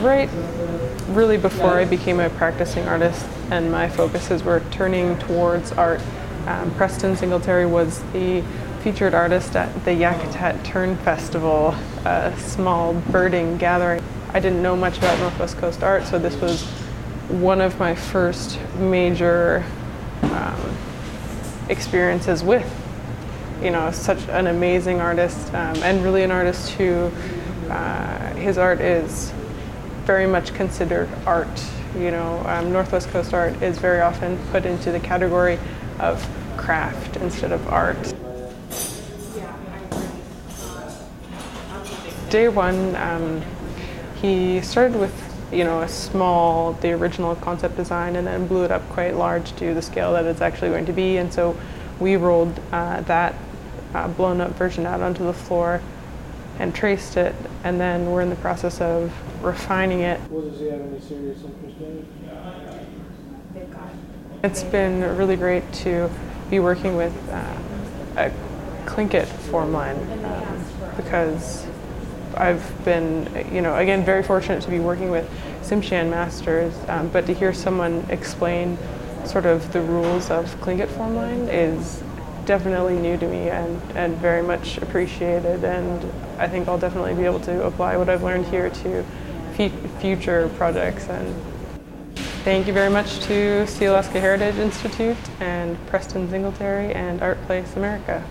Right, really before I became a practicing artist and my focuses were turning towards art, Preston Singletary was the featured artist at the Yakutat Tern Festival, a small birding gathering. I didn't know much about Northwest Coast art, so this was one of my first major experiences with, you know, such an amazing artist, and really an artist who, his art is very much considered art. You know, Northwest Coast art is very often put into the category of craft instead of art. Day one, he started with, you know, a small, the original concept design, and then blew it up quite large to the scale that it's actually going to be. And so we rolled that blown up version out onto the floor and traced it, and then we're in the process of refining it. Well, does he have any serious interest in it? It's been really great to be working with a Tlingit form line, because I've been, you know, again, very fortunate to be working with Tsimshian masters, but to hear someone explain sort of the rules of Tlingit form line is definitely new to me, and very much appreciated, and I think I'll definitely be able to apply what I've learned here to future projects. And thank you very much to Sealaska Heritage Institute and Preston Singletary and ArtPlace America.